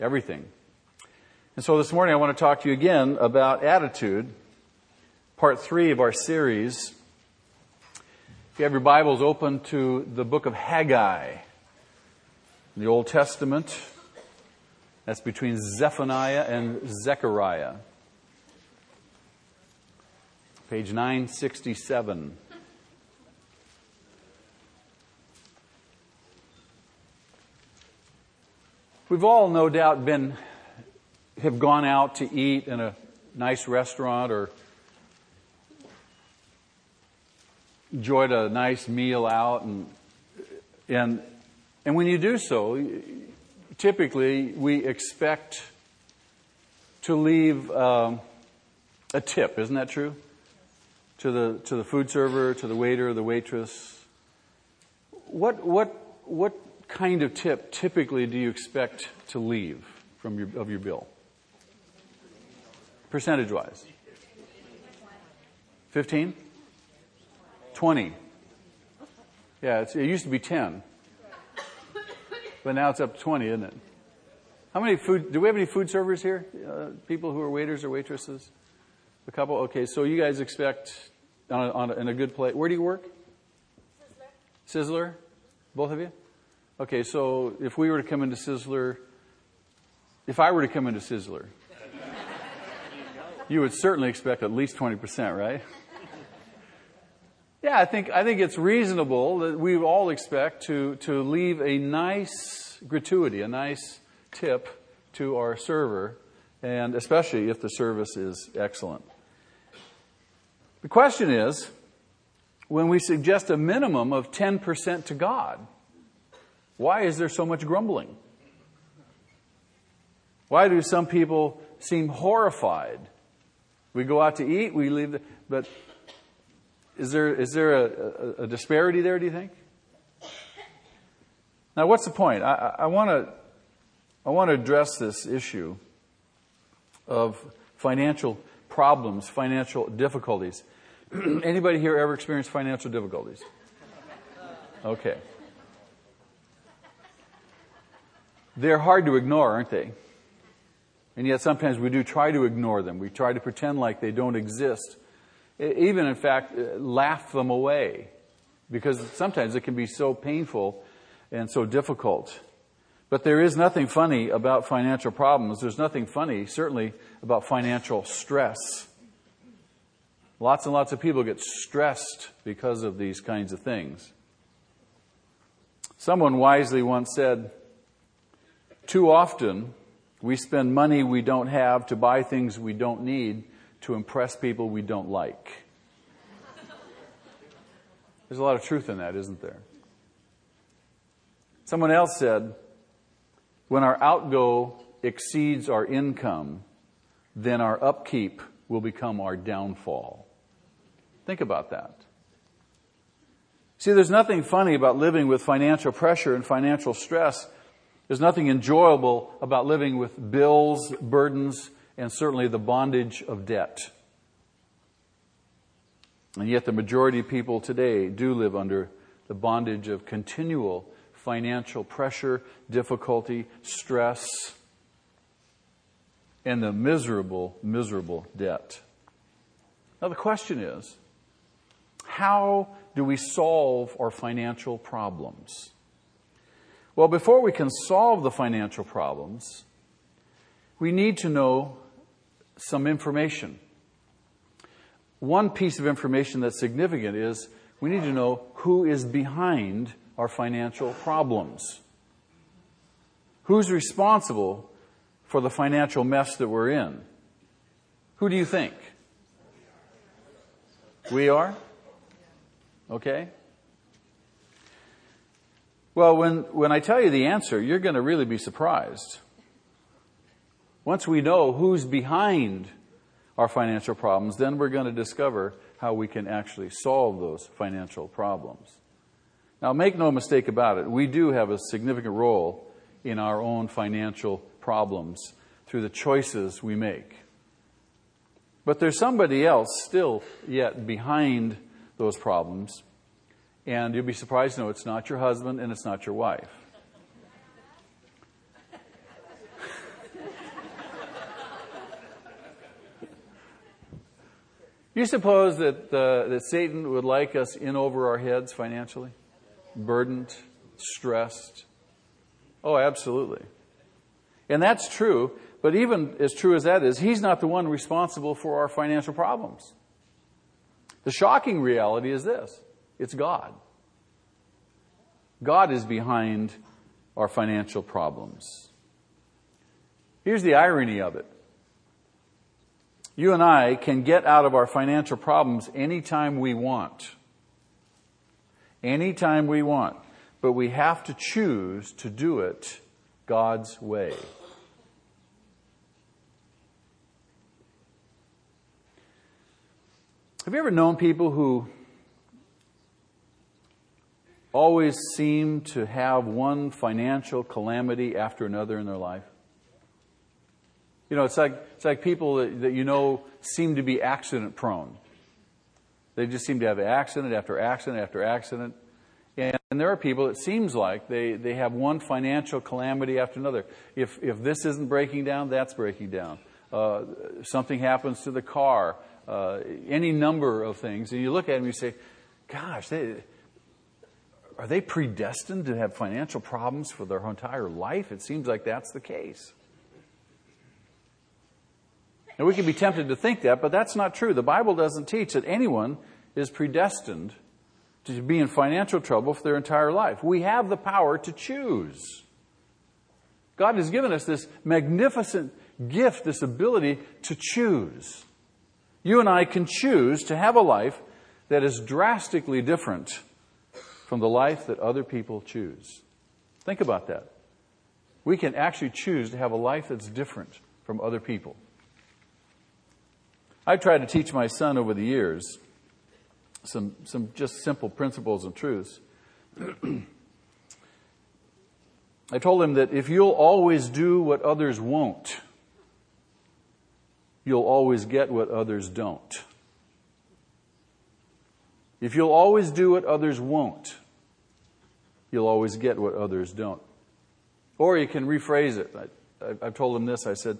Everything. And so this morning I want to talk to you again about attitude, part 3 of our series. If you have your Bibles open to the book of Haggai, the Old Testament, that's between Zephaniah and Zechariah. Page 967. We've all no doubt have gone out to eat in a nice restaurant or enjoyed a nice meal out, and when you do so, typically we expect to leave a tip, isn't that true? To the food server, to the waiter, the waitress. What kind of tip typically do you expect to leave of your bill? Percentage-wise? 15? 20? Yeah, it used to be 10. But now it's up to 20, isn't it? How many do we have any food servers here? People who are waiters or waitresses? A couple? Okay, so you guys expect in a good place. Where do you work? Sizzler. Sizzler? Both of you? Okay, so if we were to come into Sizzler, if I were to come into Sizzler, you would certainly expect at least 20%, right? Yeah, I think it's reasonable that we all expect to leave a nice gratuity, a nice tip to our server, and especially if the service is excellent. The question is, when we suggest a minimum of 10% to God, why is there so much grumbling? Why do some people seem horrified? We go out to eat, we leave, but is there a disparity there, do you think? Now, what's the point? I want to address this issue of financial problems, financial difficulties. Anybody here ever experienced financial difficulties? Okay. They're hard to ignore, aren't they? And yet sometimes we do try to ignore them. We try to pretend like they don't exist. Even, in fact, laugh them away. Because sometimes it can be so painful and so difficult. But there is nothing funny about financial problems. There's nothing funny, certainly, about financial stress. Lots and lots of people get stressed because of these kinds of things. Someone wisely once said, too often, we spend money we don't have to buy things we don't need to impress people we don't like. There's a lot of truth in that, isn't there? Someone else said, when our outgo exceeds our income, then our upkeep will become our downfall. Think about that. See, there's nothing funny about living with financial pressure and financial stress. There's nothing enjoyable about living with bills, burdens, and certainly the bondage of debt. And yet the majority of people today do live under the bondage of continual financial pressure, difficulty, stress, and the miserable, miserable debt. Now the question is, how do we solve our financial problems? Well, before we can solve the financial problems, we need to know some information. One piece of information that's significant is we need to know who is behind our financial problems. Who's responsible for the financial mess that we're in? Who do you think? We are? Okay. Well, when I tell you the answer, you're going to really be surprised. Once we know who's behind our financial problems, then we're going to discover how we can actually solve those financial problems. Now, make no mistake about it, we do have a significant role in our own financial problems through the choices we make. But there's somebody else still yet behind those problems. And you'll be surprised to know it's not your husband and it's not your wife. Do you suppose that Satan would like us in over our heads financially? Burdened, stressed? Oh, absolutely. And that's true, but even as true as that is, he's not the one responsible for our financial problems. The shocking reality is this: it's God. God is behind our financial problems. Here's the irony of it. You and I can get out of our financial problems anytime we want. Anytime we want. But we have to choose to do it God's way. Have you ever known people who always seem to have one financial calamity after another in their life? You know, it's like people that you know seem to be accident prone. They just seem to have accident after accident after accident. And there are people, it seems like, they have one financial calamity after another. If this isn't breaking down, that's breaking down. Something happens to the car. Any number of things. And you look at them and you say, gosh, are they predestined to have financial problems for their entire life? It seems like that's the case. And we can be tempted to think that, but that's not true. The Bible doesn't teach that anyone is predestined to be in financial trouble for their entire life. We have the power to choose. God has given us this magnificent gift, this ability to choose. You and I can choose to have a life that is drastically different from the life that other people choose. Think about that. We can actually choose to have a life that's different from other people. I've tried to teach my son over the years some just simple principles and truths. I told him that if you'll always do what others won't, you'll always get what others don't. If you'll always do what others won't, you'll always get what others don't. Or you can rephrase it. I've told him this. I said,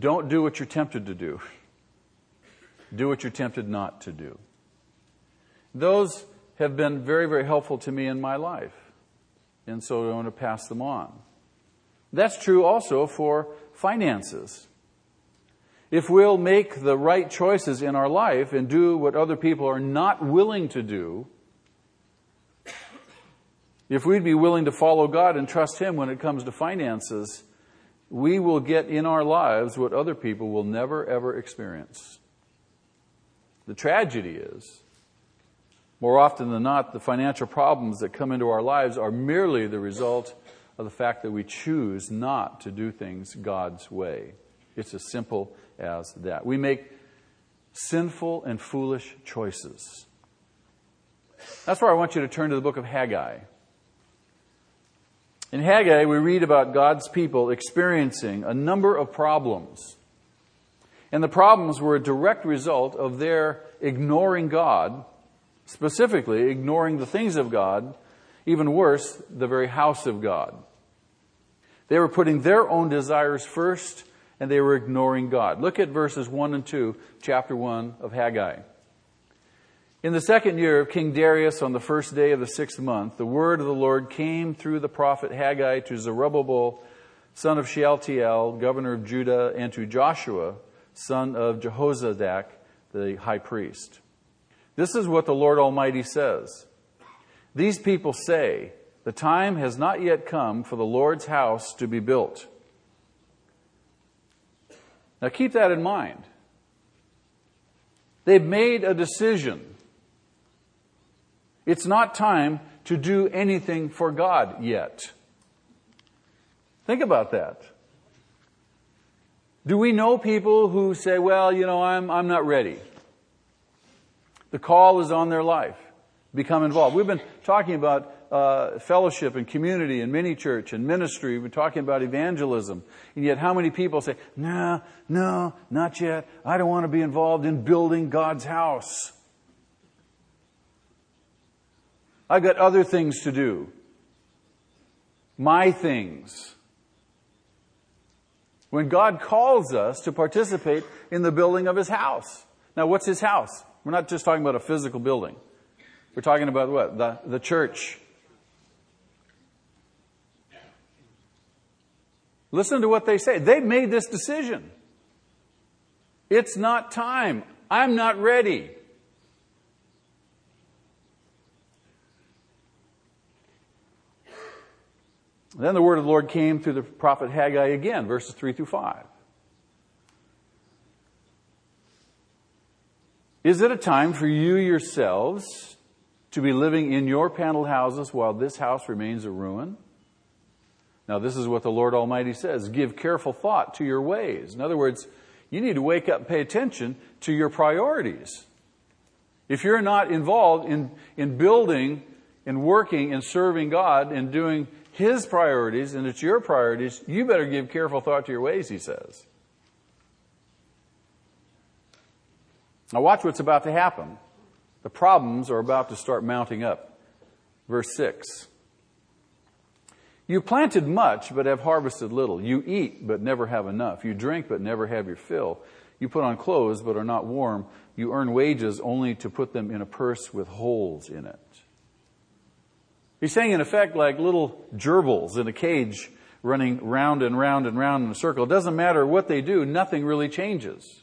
don't do what you're tempted to do. Do what you're tempted not to do. Those have been very, very helpful to me in my life. And so I want to pass them on. That's true also for finances. If we'll make the right choices in our life and do what other people are not willing to do, if we'd be willing to follow God and trust Him when it comes to finances, we will get in our lives what other people will never, ever experience. The tragedy is, more often than not, the financial problems that come into our lives are merely the result of the fact that we choose not to do things God's way. It's as simple as that. We make sinful and foolish choices. That's where I want you to turn to the book of Haggai. In Haggai, we read about God's people experiencing a number of problems. And the problems were a direct result of their ignoring God, specifically ignoring the things of God, even worse, the very house of God. They were putting their own desires first, and they were ignoring God. Look at verses 1 and 2, chapter 1 of Haggai. In the second year of King Darius, on the first day of the sixth month, the word of the Lord came through the prophet Haggai to Zerubbabel, son of Shealtiel, governor of Judah, and to Joshua, son of Jehoshadak, the high priest. This is what the Lord Almighty says. These people say, the time has not yet come for the Lord's house to be built. Now keep that in mind. They've made a decision. It's not time to do anything for God yet. Think about that. Do we know people who say, well, you know, I'm not ready. The call is on their life. Become involved. We've been talking about fellowship and community and mini church and ministry. We're talking about evangelism. And yet how many people say, no, not yet. I don't want to be involved in building God's house. I've got other things to do. My things. When God calls us to participate in the building of His house, Now, what's his house? We're not just talking about a physical building. We're talking about what? The church. Listen to what they say. They've made this decision. It's not time. I'm not ready. Then the word of the Lord came through the prophet Haggai again, verses 3 through 5. Is it a time for you yourselves to be living in your paneled houses while this house remains a ruin? Now, this is what the Lord Almighty says. Give careful thought to your ways. In other words, you need to wake up and pay attention to your priorities. If you're not involved in building and working and serving God and doing His priorities, and it's your priorities, you better give careful thought to your ways, he says. Now watch what's about to happen. The problems are about to start mounting up. Verse 6. You planted much, but have harvested little. You eat, but never have enough. You drink, but never have your fill. You put on clothes, but are not warm. You earn wages only to put them in a purse with holes in it. He's saying, in effect, like little gerbils in a cage running round and round and round in a circle. It doesn't matter what they do, nothing really changes.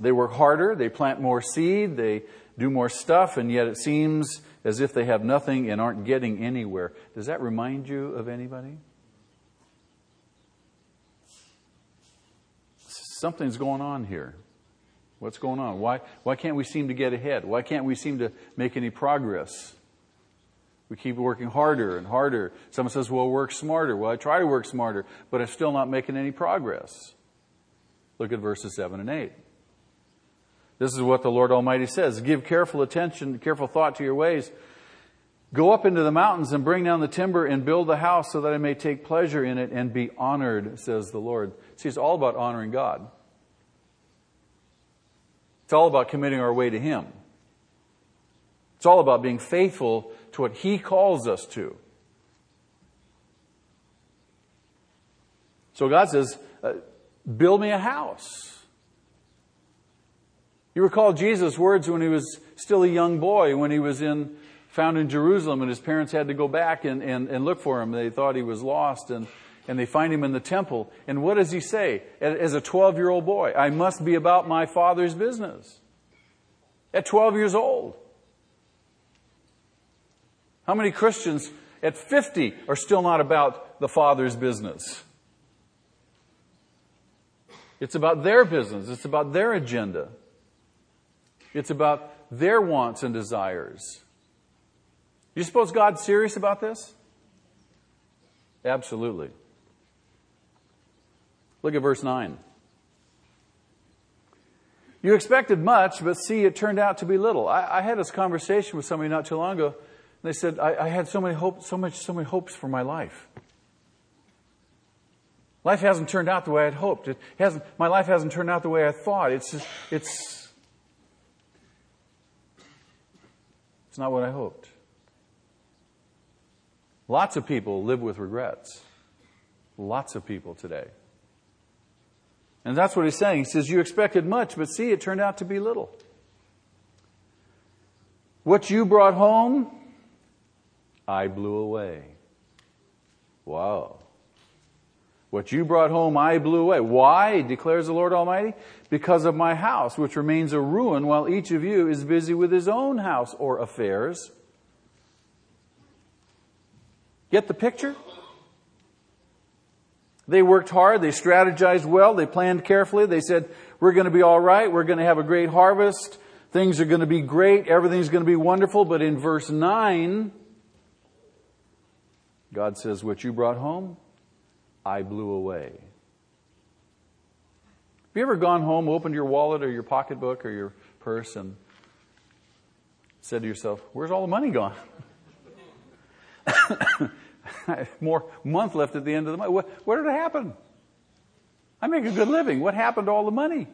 They work harder, they plant more seed, they do more stuff, and yet it seems as if they have nothing and aren't getting anywhere. Does that remind you of anybody? Something's going on here. What's going on? Why can't we seem to get ahead? Why can't we seem to make any progress? We keep working harder and harder. Someone says, well, work smarter. Well, I try to work smarter, but I'm still not making any progress. Look at verses 7 and 8. This is what the Lord Almighty says. Give careful attention, careful thought to your ways. Go up into the mountains and bring down the timber and build the house so that I may take pleasure in it and be honored, says the Lord. See, it's all about honoring God. It's all about committing our way to Him. It's all about being faithful to what He calls us to. So God says, build me a house. You recall Jesus' words when He was still a young boy, when He was found in Jerusalem and His parents had to go back and look for Him. They thought He was lost and they find Him in the temple. And what does He say? As a 12-year-old boy, I must be about my Father's business. At 12 years old. How many Christians at 50 are still not about the Father's business? It's about their business. It's about their agenda. It's about their wants and desires. You suppose God's serious about this? Absolutely. Look at verse 9. You expected much, but see, it turned out to be little. I had this conversation with somebody not too long ago, and they said, I had so many hopes for my life. Life hasn't turned out the way I'd hoped. My life hasn't turned out the way I thought. It's not what I hoped. Lots of people live with regrets. Lots of people today. And that's what he's saying. He says, you expected much, but see, it turned out to be little. What you brought home, I blew away. Wow. What you brought home, I blew away. Why, declares the Lord Almighty? Because of my house, which remains a ruin, while each of you is busy with his own house or affairs. Get the picture? They worked hard, they strategized well, they planned carefully, they said, we're going to be all right, we're going to have a great harvest, things are going to be great, everything's going to be wonderful, but in verse 9, God says, what you brought home, I blew away. Have you ever gone home, opened your wallet or your pocketbook or your purse and said to yourself, where's all the money gone? More month left at the end of the month. What did it happen? I make a good living. What happened to all the money?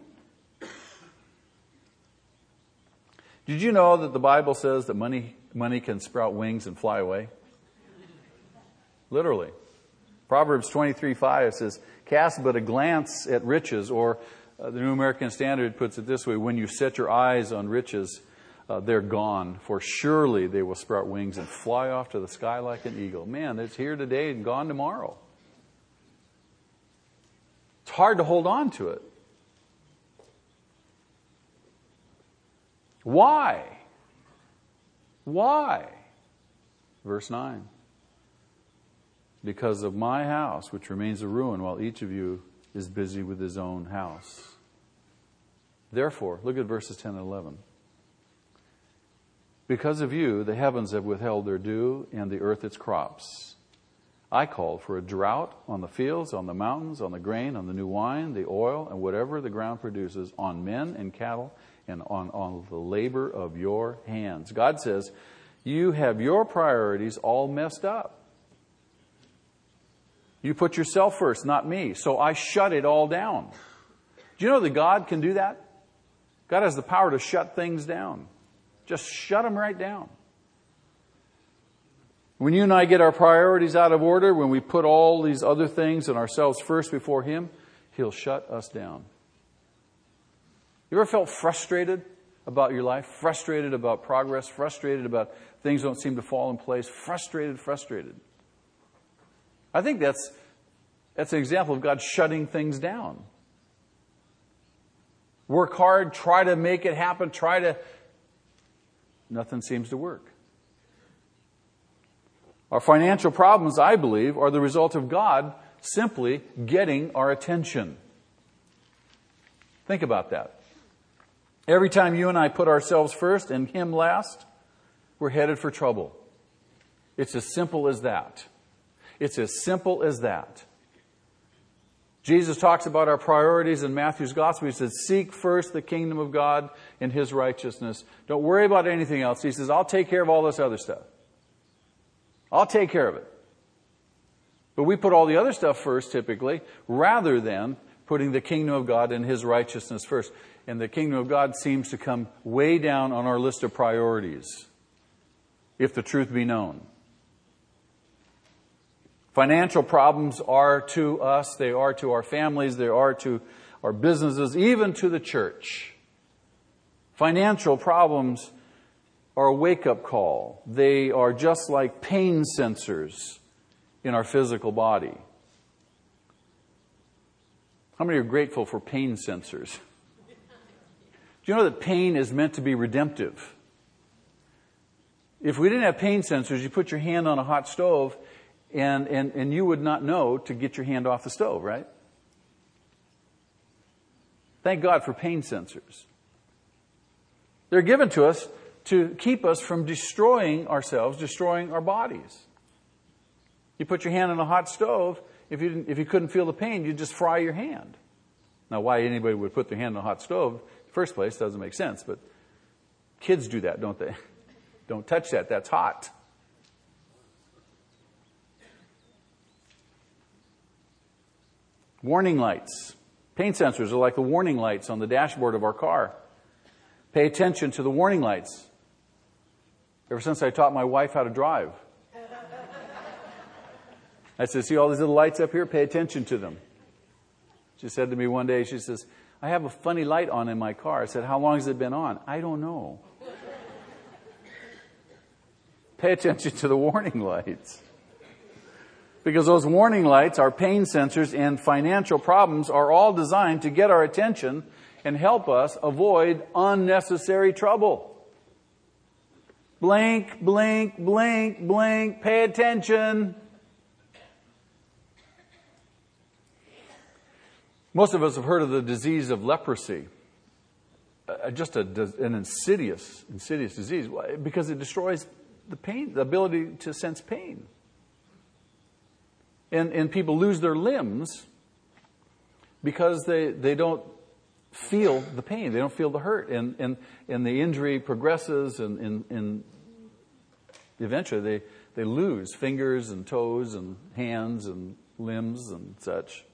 Did you know that the Bible says that money can sprout wings and fly away? Literally. Proverbs 23:5 says, cast but a glance at riches or The New American Standard puts it this way: when you set your eyes on riches, they're gone, for surely they will sprout wings and fly off to the sky like an eagle. Man, it's here today and gone tomorrow. It's hard to hold on to it. Why? Why? Verse 9. Because of my house, which remains a ruin, while each of you is busy with his own house. Therefore, look at verses 10 and 11. Because of you, the heavens have withheld their dew, and the earth its crops. I called for a drought on the fields, on the mountains, on the grain, on the new wine, the oil, and whatever the ground produces, on men and cattle, and on the labor of your hands. God says, you have your priorities all messed up. You put yourself first, not me. So I shut it all down. Do you know that God can do that? God has the power to shut things down. Just shut them right down. When you and I get our priorities out of order, when we put all these other things and ourselves first before Him, He'll shut us down. You ever felt frustrated about your life? Frustrated about progress? Frustrated about things don't seem to fall in place? Frustrated. I think that's an example of God shutting things down. Work hard, try to make it happen, nothing seems to work. Our financial problems, I believe, are the result of God simply getting our attention. Think about that. Every time you and I put ourselves first and Him last, we're headed for trouble. It's as simple as that. It's as simple as that. Jesus talks about our priorities in Matthew's gospel. He says, seek first the kingdom of God and His righteousness. Don't worry about anything else. He says, I'll take care of all this other stuff. I'll take care of it. But we put all the other stuff first, typically, rather than putting the kingdom of God and His righteousness first. And the kingdom of God seems to come way down on our list of priorities, if the truth be known. Financial problems are to us, they are to our families, they are to our businesses, even to the church. Financial problems are a wake-up call. They are just like pain sensors in our physical body. How many are grateful for pain sensors? Do you know that pain is meant to be redemptive? If we didn't have pain sensors, you put your hand on a hot stove, and you would not know to get your hand off the stove, right? Thank God for pain sensors. They're given to us to keep us from destroying ourselves, destroying our bodies. You put your hand on a hot stove, if you couldn't feel the pain, you'd just fry your hand. Now, why anybody would put their hand on a hot stove in the first place doesn't make sense, but kids do that, don't they? Don't touch that, that's hot. Warning lights. Pain sensors are like the warning lights on the dashboard of our car. Pay attention to the warning lights. Ever since I taught my wife how to drive, I said, see all these little lights up here? Pay attention to them. She said to me one day, she says, I have a funny light on in my car. I said, how long has it been on? I don't know. Pay attention to the warning lights. Because those warning lights, our pain sensors, and financial problems are all designed to get our attention and help us avoid unnecessary trouble. Blink, blink, blink, blink, pay attention. Most of us have heard of the disease of leprosy. Just an insidious disease, because it destroys the pain, the ability to sense pain. And people lose their limbs because they don't feel the pain. They don't feel the hurt. And the injury progresses, and eventually they lose fingers and toes and hands and limbs and such.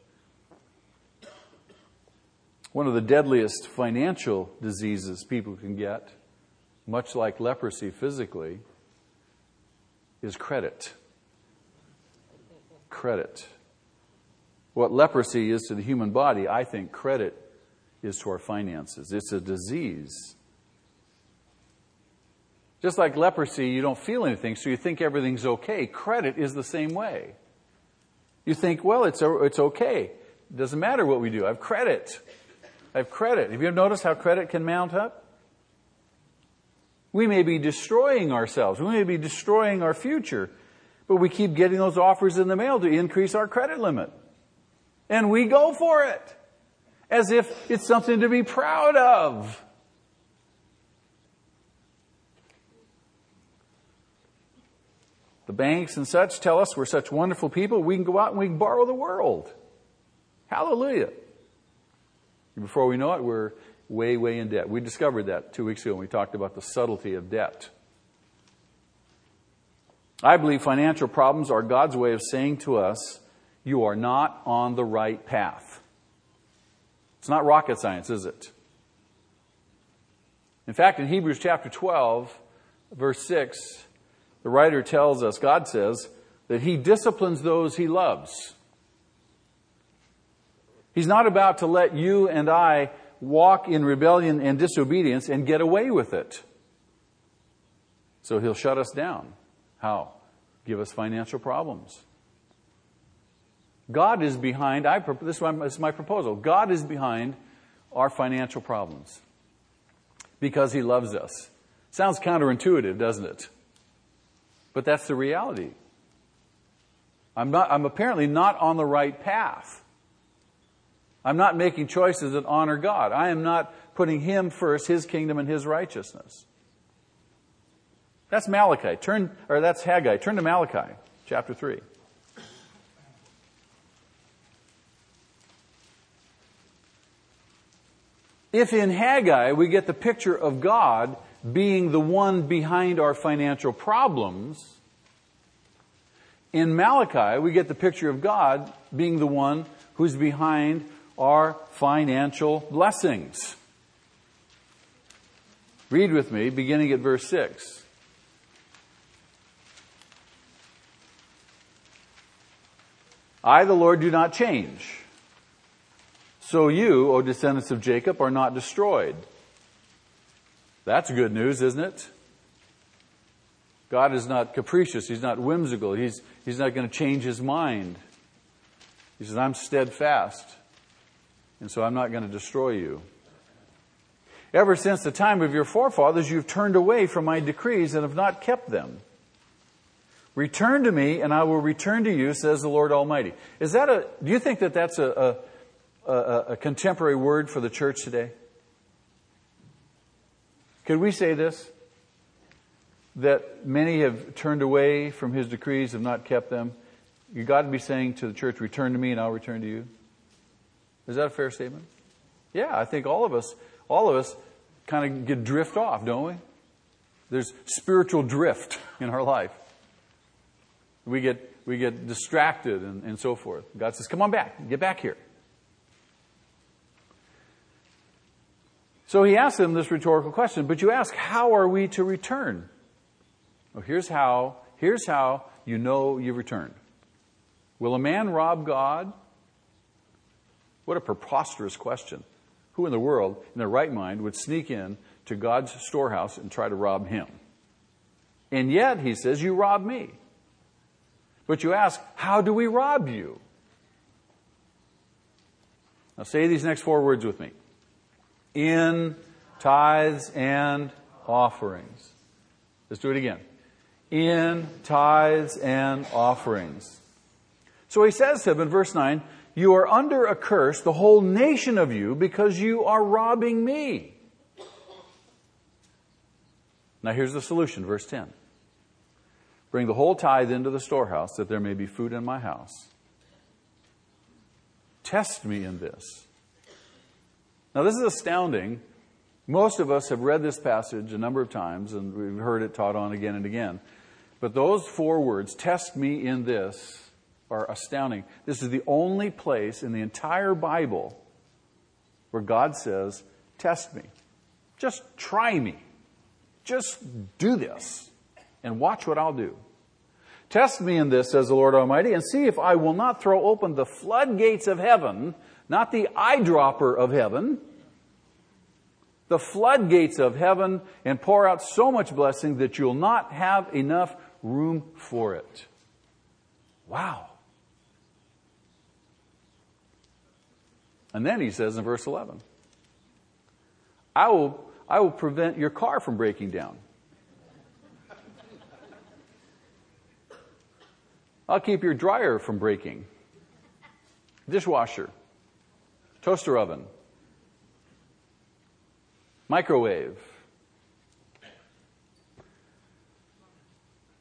One of the deadliest financial diseases people can get, much like leprosy physically, is credit. Credit. What leprosy is to the human body, I think credit is to our finances. It's a disease. Just like leprosy, you don't feel anything, so you think everything's okay. Credit is the same way. You think, well, it's okay. It doesn't matter what we do. I have credit. I have credit. Have you noticed how credit can mount up? We may be destroying ourselves. We may be destroying our future. But we keep getting those offers in the mail to increase our credit limit. And we go for it. As if it's something to be proud of. The banks and such tell us we're such wonderful people. We can go out and we can borrow the world. Hallelujah. Before we know it, we're way, way in debt. We discovered that 2 weeks ago when we talked about the subtlety of debt. I believe financial problems are God's way of saying to us, you are not on the right path. It's not rocket science, is it? In fact, in Hebrews chapter 12, verse 6, the writer tells us, God says, that He disciplines those He loves. He's not about to let you and I walk in rebellion and disobedience and get away with it. So He'll shut us down. How? Give us financial problems. God is behind, this is my proposal, God is behind our financial problems because He loves us. Sounds counterintuitive, doesn't it? But that's the reality. I'm apparently not on the right path. I'm not making choices that honor God. I am not putting Him first, His kingdom and His righteousness. That's Malachi. That's Haggai. Turn to Malachi, chapter 3. If in Haggai we get the picture of God being the one behind our financial problems, in Malachi we get the picture of God being the one who's behind our financial blessings. Read with me, beginning at verse 6. I, the Lord, do not change. So you, O descendants of Jacob, are not destroyed. That's good news, isn't it? God is not capricious. He's not whimsical. He's not going to change His mind. He says, I'm steadfast, and so I'm not going to destroy you. Ever since the time of your forefathers, you've turned away from my decrees and have not kept them. Return to me, and I will return to you, says the Lord Almighty. Is that do you think that that's a contemporary word for the church today? Could we say this? That many have turned away from His decrees, have not kept them. You've got to be saying to the church, return to me, and I'll return to you. Is that a fair statement? Yeah, I think all of us kind of get drift off, don't we? There's spiritual drift in our life. We get distracted and so forth. God says, come on back. Get back here. So He asks them this rhetorical question. But you ask, how are we to return? Well, here's how you know you've returned. Will a man rob God? What a preposterous question. Who in the world, in their right mind, would sneak in to God's storehouse and try to rob Him? And yet, He says, you rob me. But you ask, how do we rob you? Now say these next four words with me. In tithes and offerings. Let's do it again. In tithes and offerings. So He says to him in verse 9, you are under a curse, the whole nation of you, because you are robbing me. Now here's the solution, verse 10. Bring the whole tithe into the storehouse, that there may be food in my house. Test me in this. Now, this is astounding. Most of us have read this passage a number of times, and we've heard it taught on again and again. But those four words, test me in this, are astounding. This is the only place in the entire Bible where God says, test me. Just try me. Just do this, and watch what I'll do. Test me in this, says the Lord Almighty, and see if I will not throw open the floodgates of heaven, not the eyedropper of heaven, the floodgates of heaven and pour out so much blessing that you'll not have enough room for it. Wow. And then he says in verse 11, I will prevent your car from breaking down. I'll keep your dryer from breaking, dishwasher, toaster oven, microwave.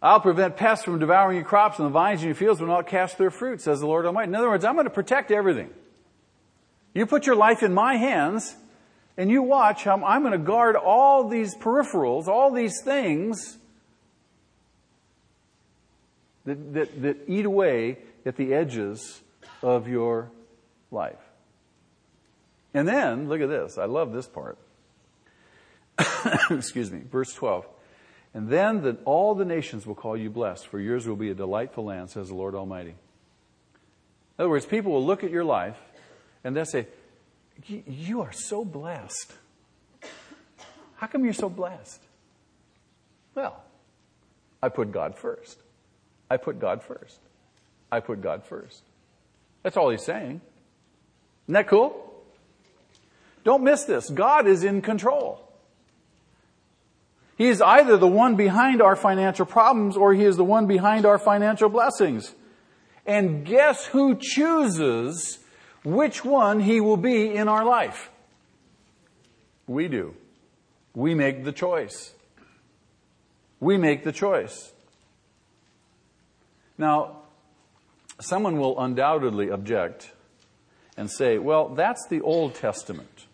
I'll prevent pests from devouring your crops, and the vines in your fields will not cast their fruit, says the Lord Almighty. In other words, I'm going to protect everything. You put your life in my hands, and you watch how I'm going to guard all these peripherals, all these things that eat away at the edges of your life. And then, look at this. I love this part. Excuse me. Verse 12. And then that all the nations will call you blessed, for yours will be a delightful land, says the Lord Almighty. In other words, people will look at your life and they'll say, you are so blessed. How come you're so blessed? Well, I put God first. I put God first. I put God first. That's all he's saying. Isn't that cool? Don't miss this. God is in control. He is either the one behind our financial problems or he is the one behind our financial blessings. And guess who chooses which one he will be in our life? We do. We make the choice. We make the choice. Now, someone will undoubtedly object and say, well, that's the Old Testament.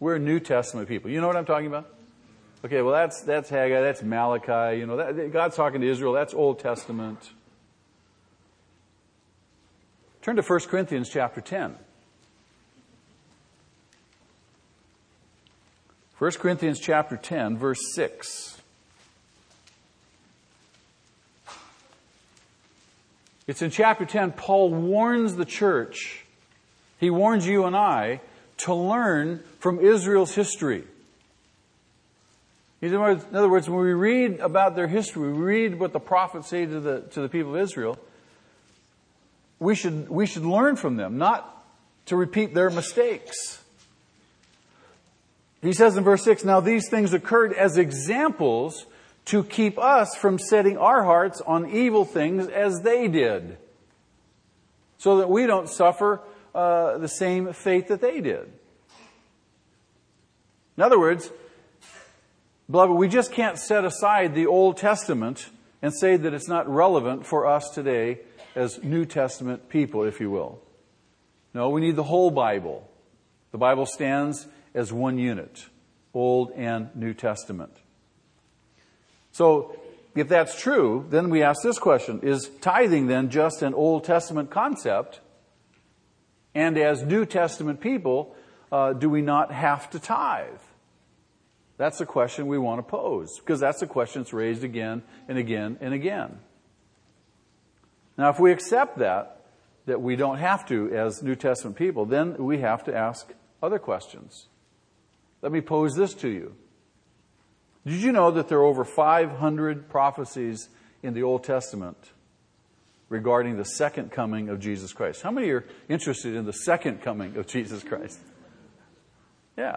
We're New Testament people. You know what I'm talking about? Okay, well, that's Haggai, that's Malachi. You know, God's talking to Israel. That's Old Testament. Turn to 1 Corinthians chapter 10. 1 Corinthians chapter 10, verse 6. It's in chapter 10, Paul warns the church. He warns you and I to learn from Israel's history. In other words, when we read about their history, we read what the prophets say to the people of Israel, we should learn from them, not to repeat their mistakes. He says in verse 6, now these things occurred as examples to keep us from setting our hearts on evil things as they did, so that we don't suffer the same fate that they did. In other words, beloved, we just can't set aside the Old Testament and say that it's not relevant for us today as New Testament people, if you will. No, we need the whole Bible. The Bible stands as one unit, Old and New Testament. So, if that's true, then we ask this question, is tithing then just an Old Testament concept? And as New Testament people, do we not have to tithe? That's the question we want to pose, because that's the question that's raised again and again and again. Now, if we accept that we don't have to as New Testament people, then we have to ask other questions. Let me pose this to you. Did you know that there are over 500 prophecies in the Old Testament regarding the second coming of Jesus Christ? How many are interested in the second coming of Jesus Christ? Yeah.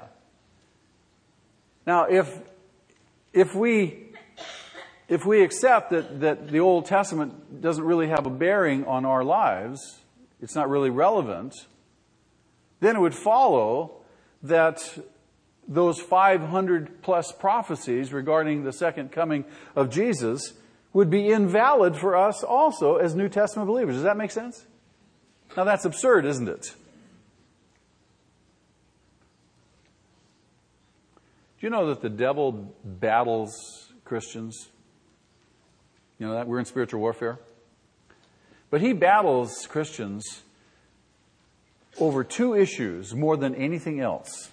Now, if we accept that the Old Testament doesn't really have a bearing on our lives, it's not really relevant, then it would follow that those 500 plus prophecies regarding the second coming of Jesus would be invalid for us also as New Testament believers. Does that make sense? Now, that's absurd, isn't it? Do you know that the devil battles Christians? You know that? We're in spiritual warfare. But he battles Christians over two issues more than anything else.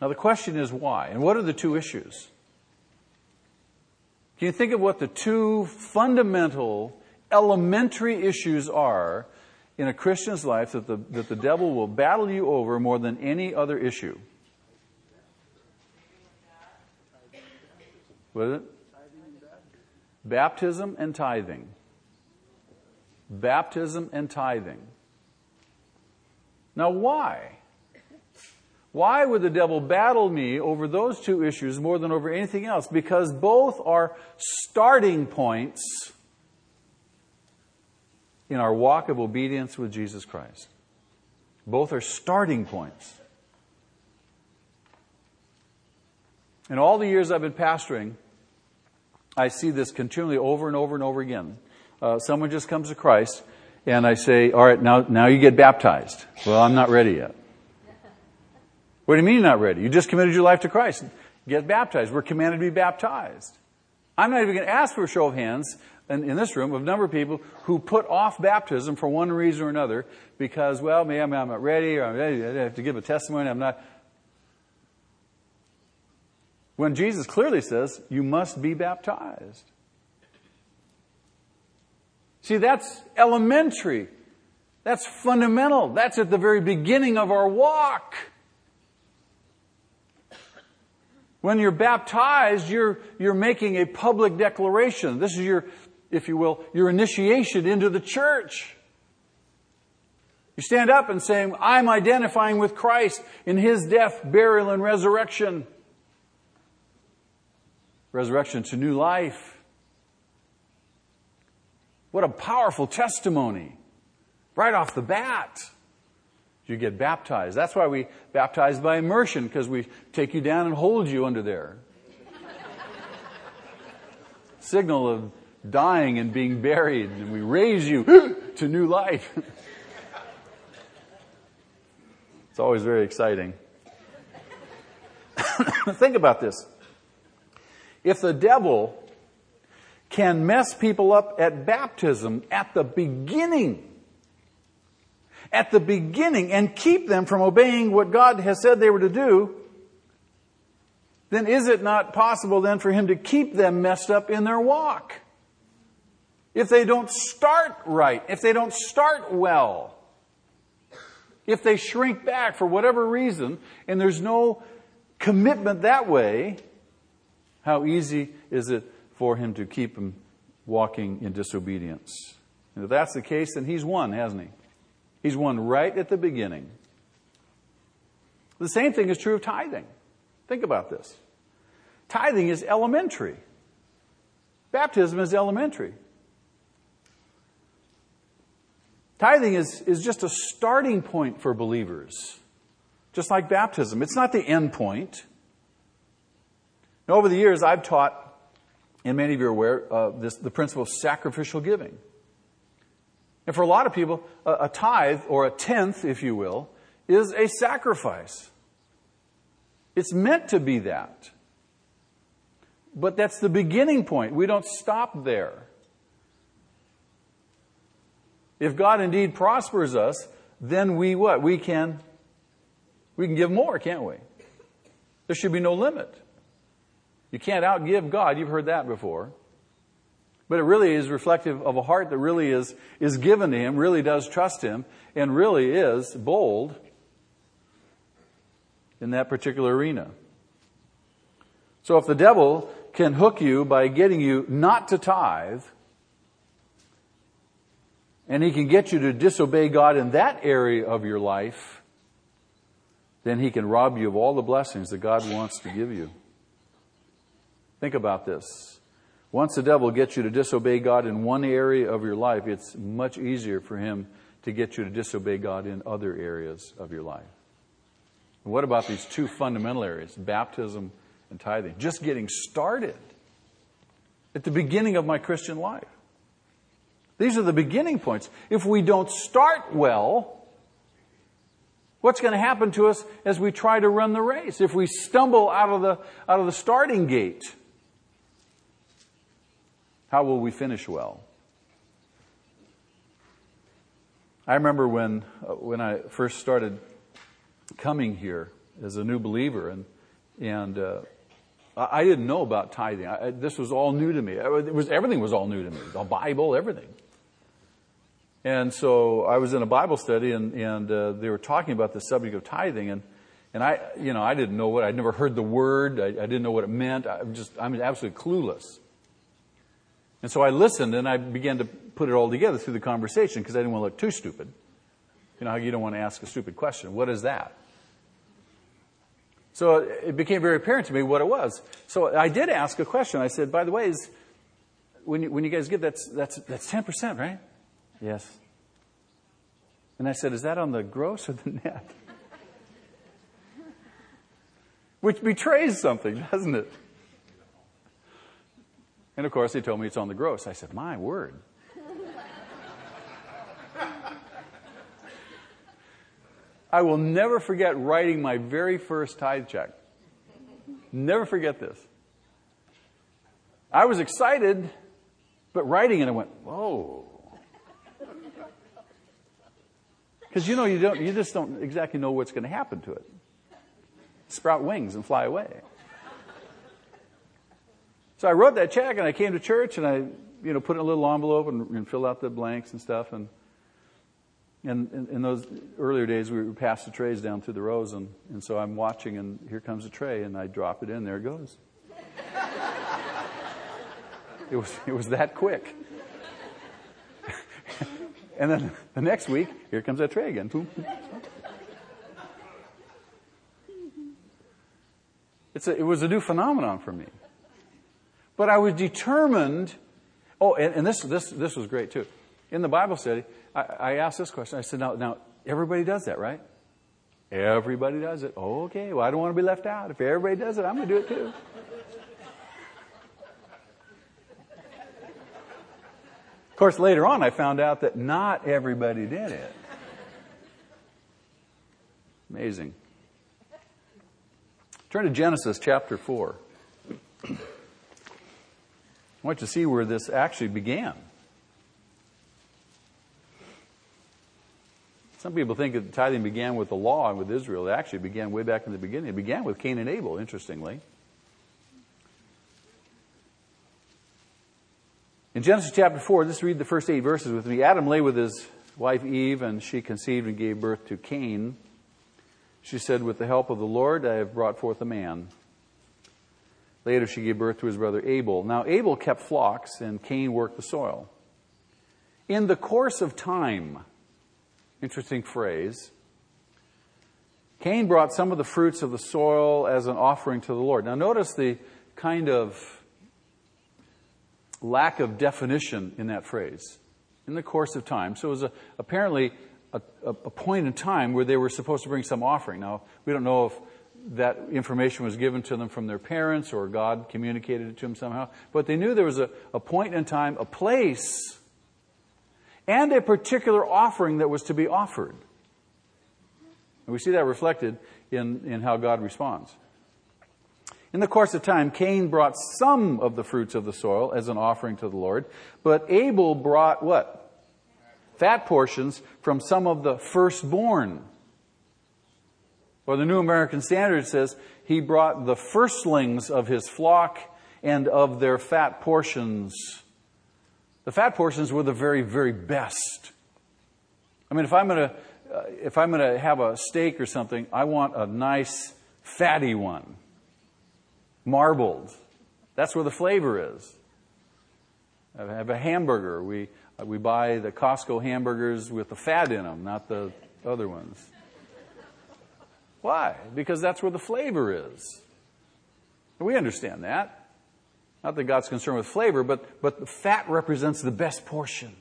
Now the question is why? And what are the two issues? Can you think of what the two fundamental, elementary issues are in a Christian's life that the devil will battle you over more than any other issue. What is it? Baptism and tithing. Baptism and tithing. Now, why? Why would the devil battle me over those two issues more than over anything else? Because both are starting points in our walk of obedience with Jesus Christ. Both are starting points. In all the years I've been pastoring, I see this continually over and over and over again. Someone just comes to Christ, and I say, all right, now you get baptized. Well, I'm not ready yet. What do you mean you're not ready? You just committed your life to Christ. Get baptized. We're commanded to be baptized. I'm not even going to ask for a show of hands in this room of a number of people who put off baptism for one reason or another because, well, maybe I'm not ready, or I have to give a testimony. I'm not. When Jesus clearly says, you must be baptized. See, that's elementary. That's fundamental. That's at the very beginning of our walk. When you're baptized, you're making a public declaration. This is your, if you will, your initiation into the church. You stand up and say, I'm identifying with Christ in His death, burial, and resurrection. Resurrection to new life. What a powerful testimony. Right off the bat, you get baptized. That's why we baptize by immersion, because we take you down and hold you under there. Signal of dying and being buried, and we raise you to new life. It's always very exciting. Think about this. If the devil can mess people up at baptism at the beginning, and keep them from obeying what God has said they were to do, then is it not possible then for him to keep them messed up in their walk? If they don't start right, if they don't start well, if they shrink back for whatever reason, and there's no commitment that way, how easy is it for him to keep him walking in disobedience? And if that's the case, then he's won, hasn't he? He's won right at the beginning. The same thing is true of tithing. Think about this. Tithing is elementary. Baptism is elementary. Tithing is just a starting point for believers, just like baptism. It's not the end point. Now, over the years, I've taught, and many of you are aware of this, the principle of sacrificial giving. And for a lot of people, a tithe, or a tenth, if you will, is a sacrifice. It's meant to be that. But that's the beginning point. We don't stop there. If God indeed prospers us, then we what? We can give more, can't we? There should be no limit. You can't outgive God. You've heard that before. But it really is reflective of a heart that really is given to Him, really does trust Him, and really is bold in that particular arena. So if the devil can hook you by getting you not to tithe, and he can get you to disobey God in that area of your life, then he can rob you of all the blessings that God wants to give you. Think about this. Once the devil gets you to disobey God in one area of your life, it's much easier for him to get you to disobey God in other areas of your life. And what about these two fundamental areas, baptism and tithing? Just getting started at the beginning of my Christian life. These are the beginning points. If we don't start well, what's going to happen to us as we try to run the race? If we stumble out of the starting gate, how will we finish well? I remember when I first started coming here as a new believer, and I didn't know about tithing. This was all new to me. Everything was all new to me. The Bible, everything. And so I was in a Bible study, and they were talking about the subject of tithing, and I didn't know I'd never heard the word. I didn't know what it meant. I'm absolutely clueless. And so I listened, and I began to put it all together through the conversation because I didn't want to look too stupid. You know how you don't want to ask a stupid question. What is that? So it became very apparent to me what it was. So I did ask a question. I said, by the way, when you guys give, that's 10%, right? Yes. And I said, is that on the gross or the net? Which betrays something, doesn't it? And of course, they told me it's on the gross. I said, my word. I will never forget writing my very first tithe check. Never forget this. I was excited, but writing it, I went, whoa. Because you just don't exactly know what's going to happen to it. Sprout wings and fly away. So I wrote that check, and I came to church, and I, put it in a little envelope and filled out the blanks and stuff. And in those earlier days, we would pass the trays down through the rows, and so I'm watching, and here comes a tray, and I drop it in. There it goes. It was that quick. And then the next week, here comes that tray again. It was a new phenomenon for me. But I was determined. Oh, and this was great too. In the Bible study, I asked this question. I said, now everybody does that, right? Everybody does it. Okay, well, I don't want to be left out. If everybody does it, I'm going to do it too. Of course, later on, I found out that not everybody did it. Amazing. Turn to Genesis chapter 4. I want you to see where this actually began. Some people think that tithing began with the law and with Israel. It actually began way back in the beginning. It began with Cain and Abel, interestingly. In Genesis chapter 4, let's read the first 8 verses with me. Adam lay with his wife Eve, and she conceived and gave birth to Cain. She said, with the help of the Lord, I have brought forth a man. Later she gave birth to his brother Abel. Now Abel kept flocks, and Cain worked the soil. In the course of time... Interesting phrase. Cain brought some of the fruits of the soil as an offering to the Lord. Now notice the kind of lack of definition in that phrase. In the course of time. So it was apparently a point in time where they were supposed to bring some offering. Now, we don't know if that information was given to them from their parents or God communicated it to them somehow. But they knew there was a point in time, a place... and a particular offering that was to be offered. And we see that reflected in how God responds. In the course of time, Cain brought some of the fruits of the soil as an offering to the Lord, but Abel brought what? Fat portions from some of the firstborn. Or the New American Standard says, he brought the firstlings of his flock and of their fat portions. The fat portions were the very, very best. I mean, if I'm going to have a steak or something, I want a nice fatty one, marbled. That's where the flavor is. I have a hamburger. We buy the Costco hamburgers with the fat in them, not the other ones. Why? Because that's where the flavor is. We understand that. Not that God's concerned with flavor, but the fat represents the best portion.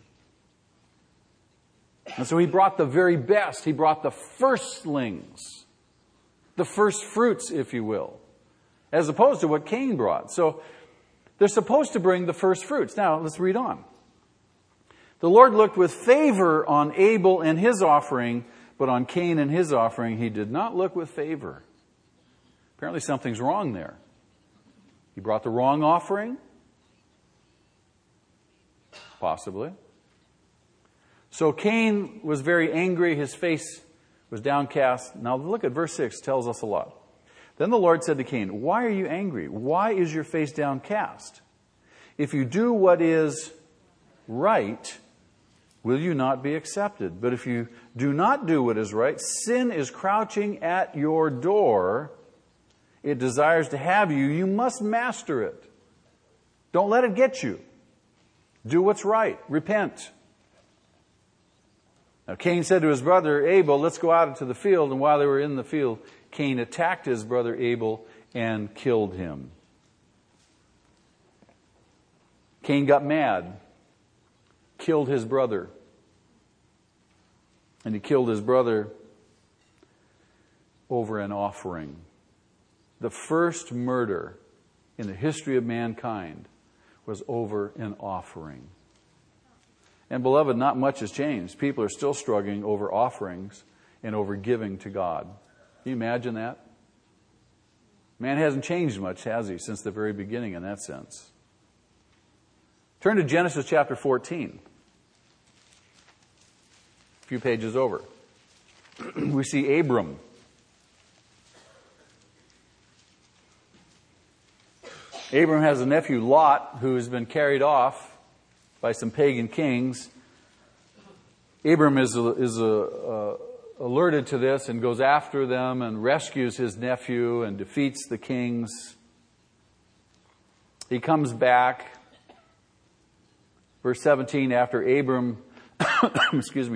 And so he brought the very best. He brought the firstlings, the first fruits, if you will, as opposed to what Cain brought. So they're supposed to bring the first fruits. Now, let's read on. The Lord looked with favor on Abel and his offering, but on Cain and his offering he did not look with favor. Apparently something's wrong there. He brought the wrong offering? Possibly. So Cain was very angry. His face was downcast. Now look at verse 6. It tells us a lot. Then the Lord said to Cain, why are you angry? Why is your face downcast? If you do what is right, will you not be accepted? But if you do not do what is right, sin is crouching at your door. It desires to have you. You must master it. Don't let it get you. Do what's right. Repent. Now Cain said to his brother Abel, let's go out into the field. And while they were in the field, Cain attacked his brother Abel and killed him. Cain got mad, killed his brother. And he killed his brother over an offering. The first murder in the history of mankind was over an offering. And beloved, not much has changed. People are still struggling over offerings and over giving to God. Can you imagine that? Man hasn't changed much, has he, since the very beginning in that sense. Turn to Genesis chapter 14. A few pages over. We see Abram. Abram has a nephew, Lot, who has been carried off by some pagan kings. Abram is alerted to this and goes after them and rescues his nephew and defeats the kings. He comes back. Verse 17, after Abram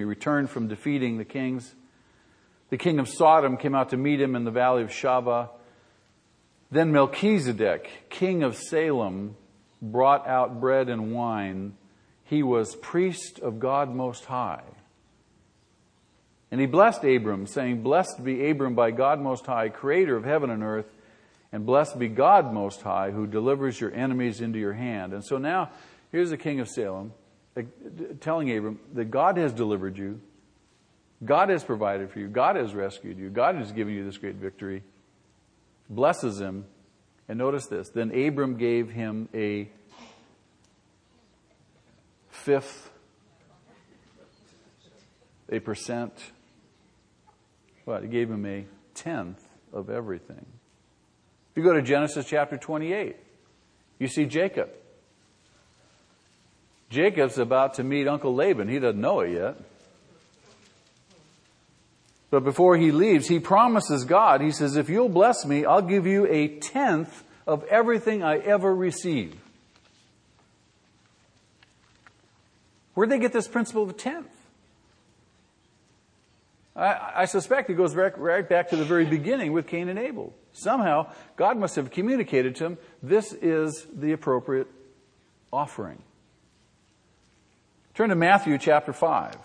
returned from defeating the kings, the king of Sodom came out to meet him in the valley of Shaveh. Then Melchizedek, king of Salem, brought out bread and wine. He was priest of God Most High. And he blessed Abram, saying, blessed be Abram by God Most High, creator of heaven and earth, and blessed be God Most High, who delivers your enemies into your hand. And so now, here's the king of Salem telling Abram that God has delivered you, God has provided for you, God has rescued you, God has given you this great victory. Blesses him. And notice this. Then Abram gave him a fifth, a percent. He gave him a tenth of everything. If you go to Genesis chapter 28, you see Jacob. Jacob's about to meet Uncle Laban. He doesn't know it yet. But before he leaves, he promises God. He says, if you'll bless me, I'll give you a tenth of everything I ever receive. Where'd they get this principle of a tenth? I suspect it goes right back to the very beginning with Cain and Abel. Somehow, God must have communicated to him, this is the appropriate offering. Turn to Matthew chapter 5.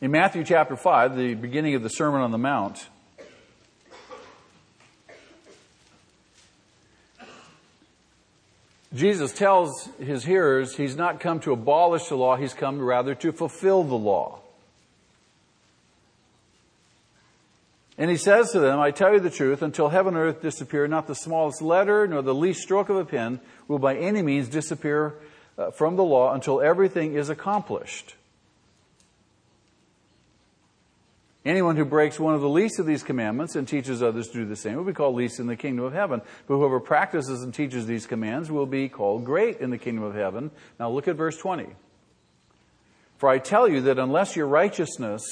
In Matthew chapter 5, the beginning of the Sermon on the Mount, Jesus tells his hearers he's not come to abolish the law, he's come rather to fulfill the law. And he says to them, I tell you the truth, until heaven and earth disappear, not the smallest letter nor the least stroke of a pen will by any means disappear from the law until everything is accomplished. Anyone who breaks one of the least of these commandments and teaches others to do the same will be called least in the kingdom of heaven. But whoever practices and teaches these commands will be called great in the kingdom of heaven. Now look at verse 20. For I tell you that unless your righteousness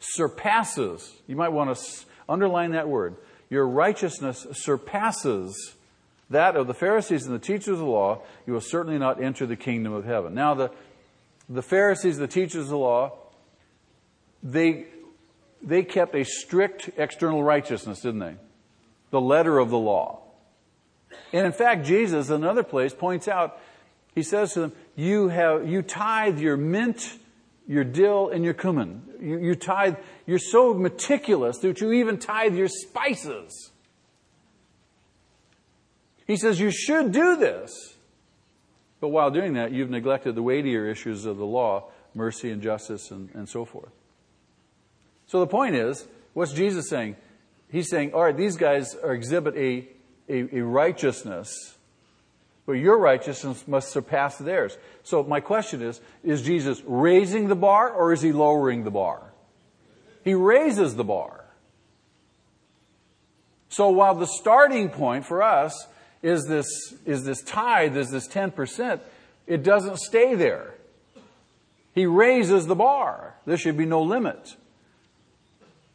surpasses, you might want to underline that word, your righteousness surpasses that of the Pharisees and the teachers of the law, you will certainly not enter the kingdom of heaven. Now the Pharisees, the teachers of the law, They kept a strict external righteousness, didn't they? The letter of the law. And in fact, Jesus, in another place, points out, he says to them, you tithe your mint, your dill, and your cumin. You tithe, you're so meticulous that you even tithe your spices. He says, you should do this. But while doing that, you've neglected the weightier issues of the law, mercy and justice and so forth. So the point is, what's Jesus saying? He's saying, all right, these guys exhibit a righteousness, but your righteousness must surpass theirs. So my question is Jesus raising the bar or is he lowering the bar? He raises the bar. So while the starting point for us is this tithe, is this 10%, it doesn't stay there. He raises the bar. There should be no limit.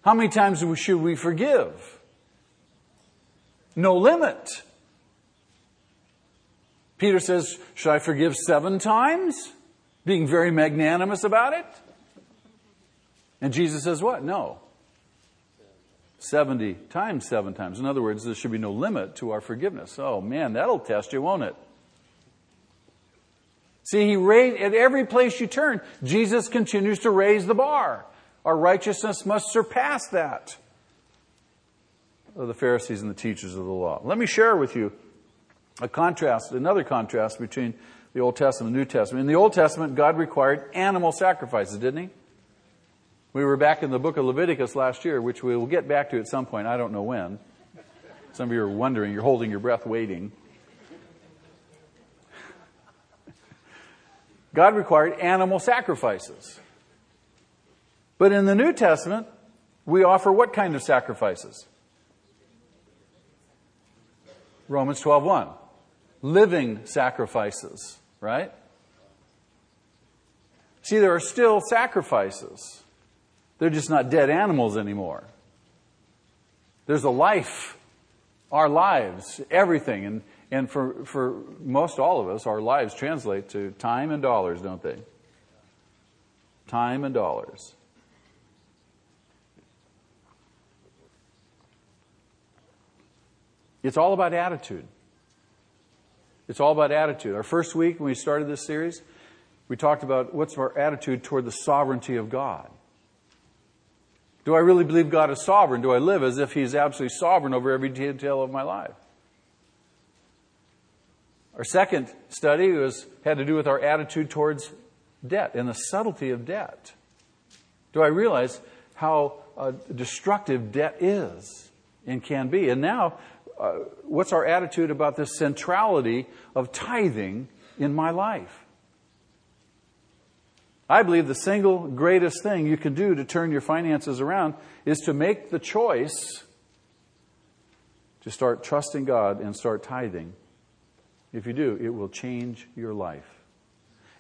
How many times should we forgive? No limit. Peter says, should I forgive 7 times? Being very magnanimous about it. And Jesus says what? No. 70 times 7 times. In other words, there should be no limit to our forgiveness. Oh man, that'll test you, won't it? See, he raised, at every place you turn, Jesus continues to raise the bar. Our righteousness must surpass that of the Pharisees and the teachers of the law. Let me share with you a contrast, another contrast between the Old Testament and the New Testament. In the Old Testament, God required animal sacrifices, didn't he? We were back in the book of Leviticus last year, which we will get back to at some point. I don't know when. Some of you are wondering. You're holding your breath waiting. God required animal sacrifices. But in the New Testament, we offer what kind of sacrifices? Romans 12:1. Living sacrifices, right? See, there are still sacrifices. They're just not dead animals anymore. There's a life, our lives, everything. And for most all of us, our lives translate to time and dollars, don't they? Time and dollars. It's all about attitude. It's all about attitude. Our first week when we started this series, we talked about what's our attitude toward the sovereignty of God. Do I really believe God is sovereign? Do I live as if He's absolutely sovereign over every detail of my life? Our second study had to do with our attitude towards debt and the subtlety of debt. Do I realize how destructive debt is and can be? And now, what's our attitude about the centrality of tithing in my life? I believe the single greatest thing you can do to turn your finances around is to make the choice to start trusting God and start tithing. If you do, it will change your life.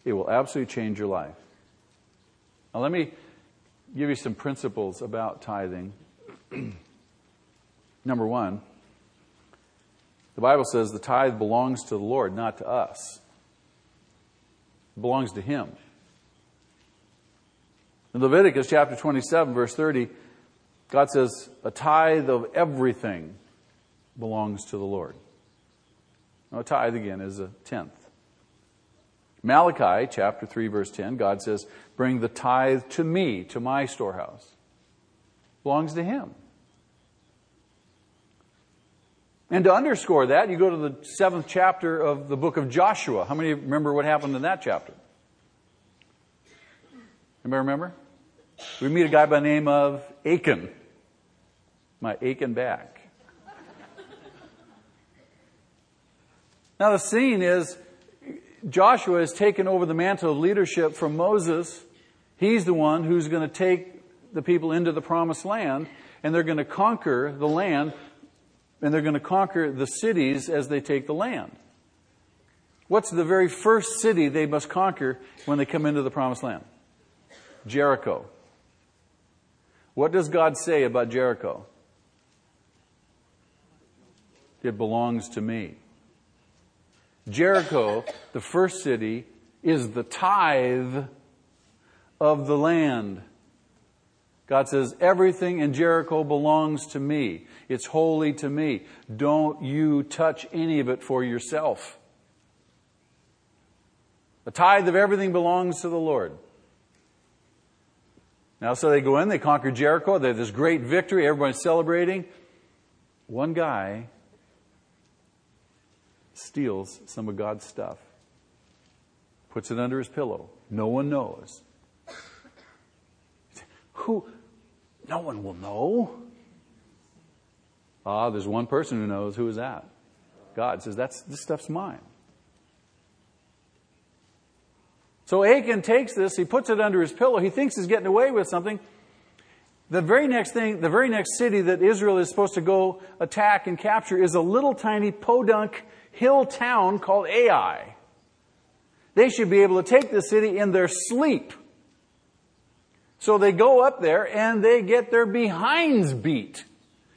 It will absolutely change your life. Now, let me give you some principles about tithing. Number one, the Bible says the tithe belongs to the Lord, not to us. It belongs to Him. In Leviticus chapter 27, verse 30, God says, a tithe of everything belongs to the Lord. Now, a tithe, again, is a tenth. Malachi chapter 3, verse 10, God says, bring the tithe to me, to my storehouse. Belongs to Him. And to underscore that, you go to the 7th chapter of the book of Joshua. How many remember what happened in that chapter? Anybody remember? We meet a guy by the name of Achan. My Achan back. Now the scene is Joshua has taken over the mantle of leadership from Moses. He's the one who's going to take the people into the promised land, and they're going to conquer the land, and they're going to conquer the cities as they take the land. What's the very first city they must conquer when they come into the promised land? Jericho. What does God say about Jericho? It belongs to me. Jericho, the first city, is the tithe of the land. God says, everything in Jericho belongs to me. It's holy to me. Don't you touch any of it for yourself. The tithe of everything belongs to the Lord. Now, so they go in, they conquer Jericho, they have this great victory, everybody's celebrating. One guy steals some of God's stuff, puts it under his pillow. No one knows. Who? No one will know. Ah, there's one person who knows. Who is that? God says, this stuff's mine. So Achan takes this, he puts it under his pillow, he thinks he's getting away with something, The very next thing, the very next city that Israel is supposed to go attack and capture is a little tiny podunk hill town called Ai. They should be able to take the city in their sleep. So they go up there and they get their behinds beat.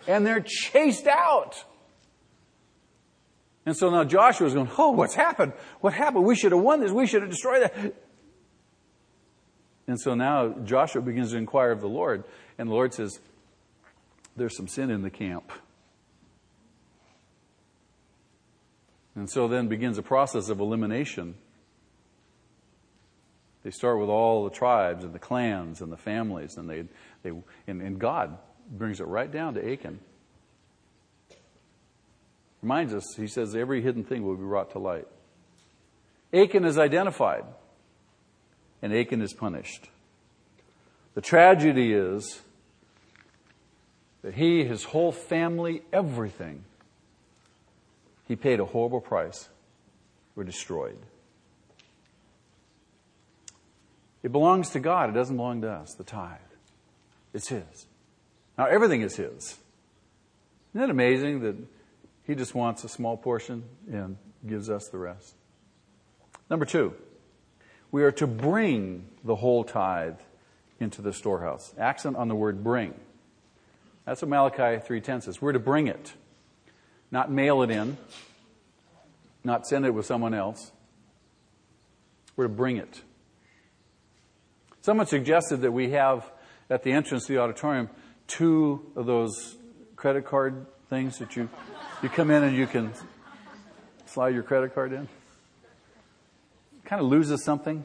And they're chased out. And so now Joshua's going, oh, what's happened? What happened? We should have won this. We should have destroyed that. And so now Joshua begins to inquire of the Lord. And the Lord says, there's some sin in the camp. And so then begins a process of elimination. They start with all the tribes and the clans and the families. And and God brings it right down to Achan. Reminds us, he says, every hidden thing will be brought to light. Achan is identified, and Achan is punished. The tragedy is that he, his whole family, everything, he paid a horrible price, were destroyed. It belongs to God. It doesn't belong to us, the tithe. It's His. Now, everything is His. Isn't it amazing that He just wants a small portion and gives us the rest? Number two, we are to bring the whole tithe into the storehouse. Accent on the word bring. That's what Malachi 3:10 says. We're to bring it, not mail it in, not send it with someone else. We're to bring it. Someone suggested that we have at the entrance to the auditorium 2 of those credit card things that you come in and you can slide your credit card in. Kind of loses something.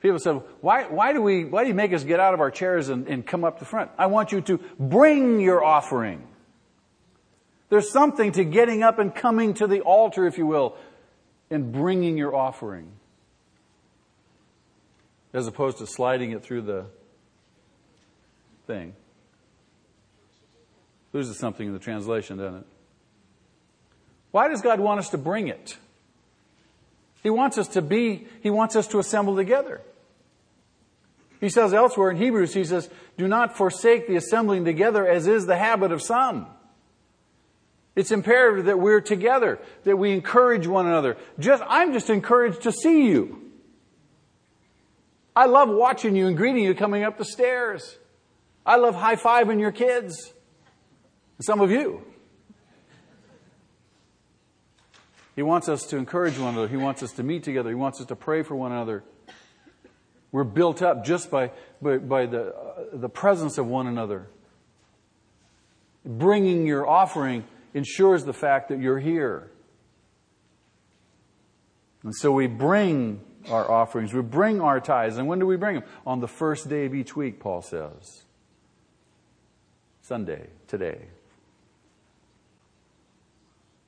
People say, why do you make us get out of our chairs and come up the front? I want you to bring your offering. There's something to getting up and coming to the altar, if you will, and bringing your offering, as opposed to sliding it through the thing. Loses something in the translation, doesn't it? Why does God want us to bring it? He wants us to assemble together. He says elsewhere in Hebrews, he says, do not forsake the assembling together as is the habit of some. It's imperative that we're together, that we encourage one another. I'm just encouraged to see you. I love watching you and greeting you coming up the stairs. I love high-fiving your kids. And some of you. He wants us to encourage one another. He wants us to meet together. He wants us to pray for one another. We're built up just by the presence of one another. Bringing your offering ensures the fact that you're here. And so we bring our offerings. We bring our tithes. And when do we bring them? On the first day of each week, Paul says. Sunday, today.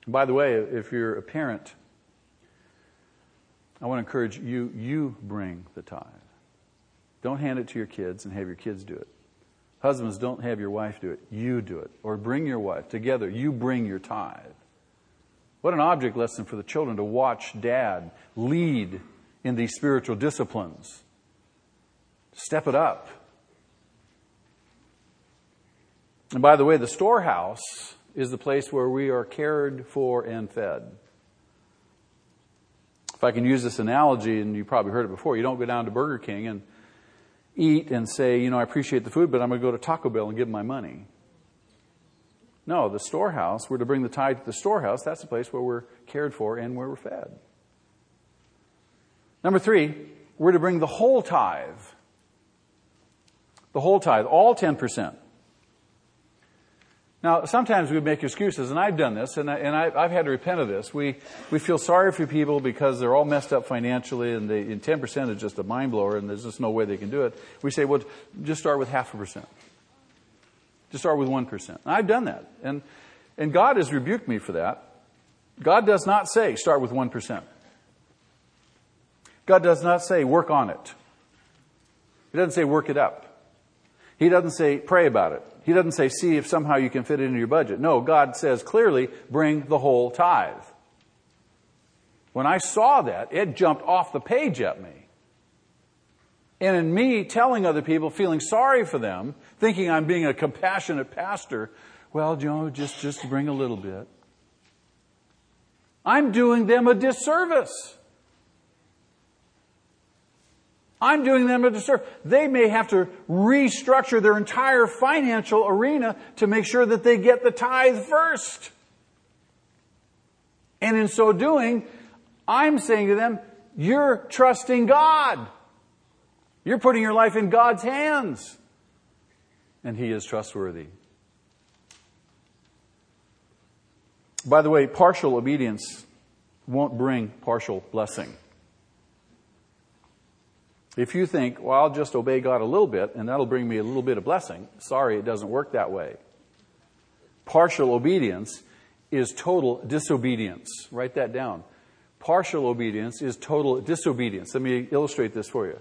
And by the way, if you're a parent, I want to encourage you, you bring the tithe. Don't hand it to your kids and have your kids do it. Husbands, don't have your wife do it. You do it. Or bring your wife. Together, you bring your tithe. What an object lesson for the children to watch Dad lead in these spiritual disciplines. Step it up. And by the way, the storehouse is the place where we are cared for and fed. If I can use this analogy, and you probably heard it before, you don't go down to Burger King and eat and say, I appreciate the food, but I'm going to go to Taco Bell and give my money. No, the storehouse, we're to bring the tithe to the storehouse. That's the place where we're cared for and where we're fed. Number 3, we're to bring the whole tithe. The whole tithe, all 10%. Now, sometimes we make excuses, and I've done this, and I've had to repent of this. We feel sorry for people because they're all messed up financially, and 10% is just a mind blower, and there's just no way they can do it. We say, well, just start with 0.5%. Just start with 1%. And I've done that, and God has rebuked me for that. God does not say, start with 1%. God does not say, work on it. He doesn't say, work it up. He doesn't say, pray about it. He doesn't say, see if somehow you can fit it into your budget. No, God says clearly, bring the whole tithe. When I saw that, it jumped off the page at me. And in me telling other people, feeling sorry for them, thinking I'm being a compassionate pastor, well, you know, just bring a little bit. I'm doing them a disservice. I'm doing them a disservice. They may have to restructure their entire financial arena to make sure that they get the tithe first. And in so doing, I'm saying to them, you're trusting God. You're putting your life in God's hands. And He is trustworthy. By the way, partial obedience won't bring partial blessing. If you think, well, I'll just obey God a little bit and that'll bring me a little bit of blessing, sorry, it doesn't work that way. Partial obedience is total disobedience. Write that down. Partial obedience is total disobedience. Let me illustrate this for you.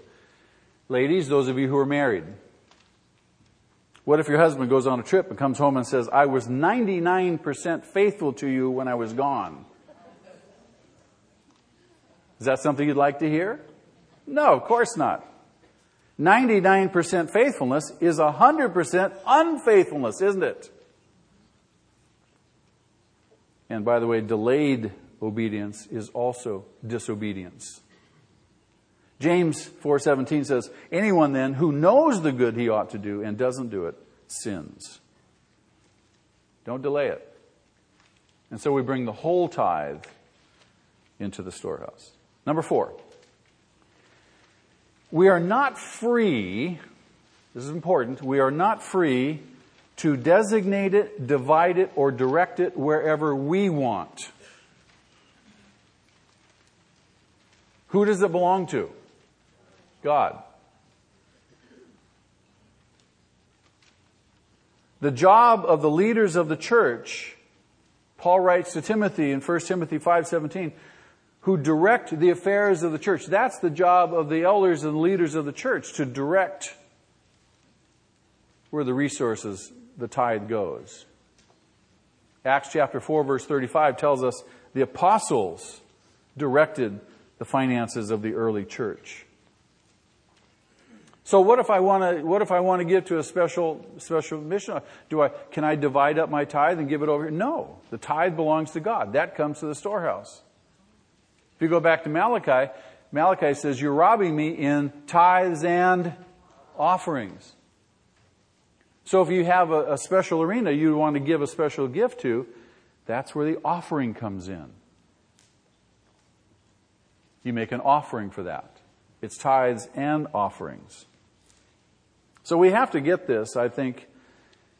Ladies, those of you who are married, what if your husband goes on a trip and comes home and says, I was 99% faithful to you when I was gone? Is that something you'd like to hear? No, of course not. 99% faithfulness is 100% unfaithfulness, isn't it? And by the way, delayed obedience is also disobedience. James 4:17 says, anyone then who knows the good he ought to do and doesn't do it, sins. Don't delay it. And so we bring the whole tithe into the storehouse. Number 4. We are not free, this is important, we are not free to designate it, divide it, or direct it wherever we want. Who does it belong to? God. The job of the leaders of the church, Paul writes to Timothy in 1 Timothy 5:17, who direct the affairs of the church. That's the job of the elders and leaders of the church, to direct where the resources, the tithe goes. Acts chapter 4, verse 35 tells us the apostles directed the finances of the early church. So what if I want to give to a special mission? Can I divide up my tithe and give it over here? No. The tithe belongs to God. That comes to the storehouse. If you go back to Malachi, Malachi says, you're robbing me in tithes and offerings. So if you have a special arena you want to give a special gift to, that's where the offering comes in. You make an offering for that. It's tithes and offerings. So we have to get this, I think,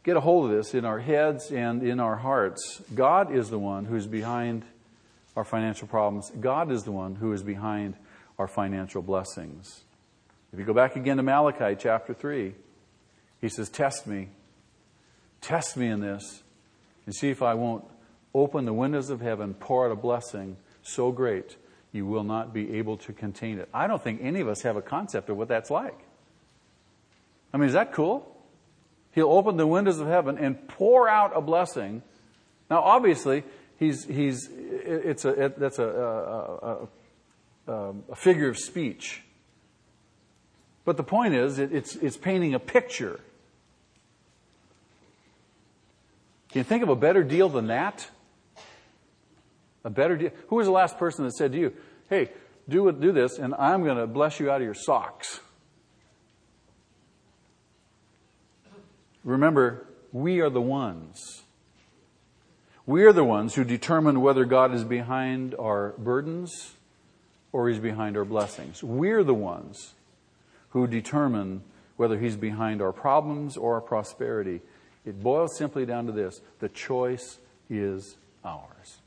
get a hold of this in our heads and in our hearts. God is the one who's behind our financial problems. God is the one who is behind our financial blessings. If you go back again to Malachi chapter 3, he says, test me. Test me in this and see if I won't open the windows of heaven, pour out a blessing so great you will not be able to contain it. I don't think any of us have a concept of what that's like. I mean, is that cool? He'll open the windows of heaven and pour out a blessing. Now, obviously, that's a figure of speech. But the point is, it's painting a picture. Can you think of a better deal than that? A better deal? Who was the last person that said to you, hey, do this, and I'm going to bless you out of your socks? Remember, we are the ones. We are the ones who determine whether God is behind our burdens or He's behind our blessings. We're the ones who determine whether He's behind our problems or our prosperity. It boils simply down to this. The choice is ours.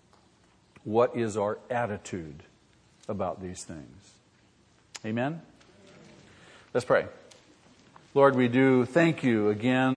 What is our attitude about these things? Amen? Let's pray. Lord, we do thank you again.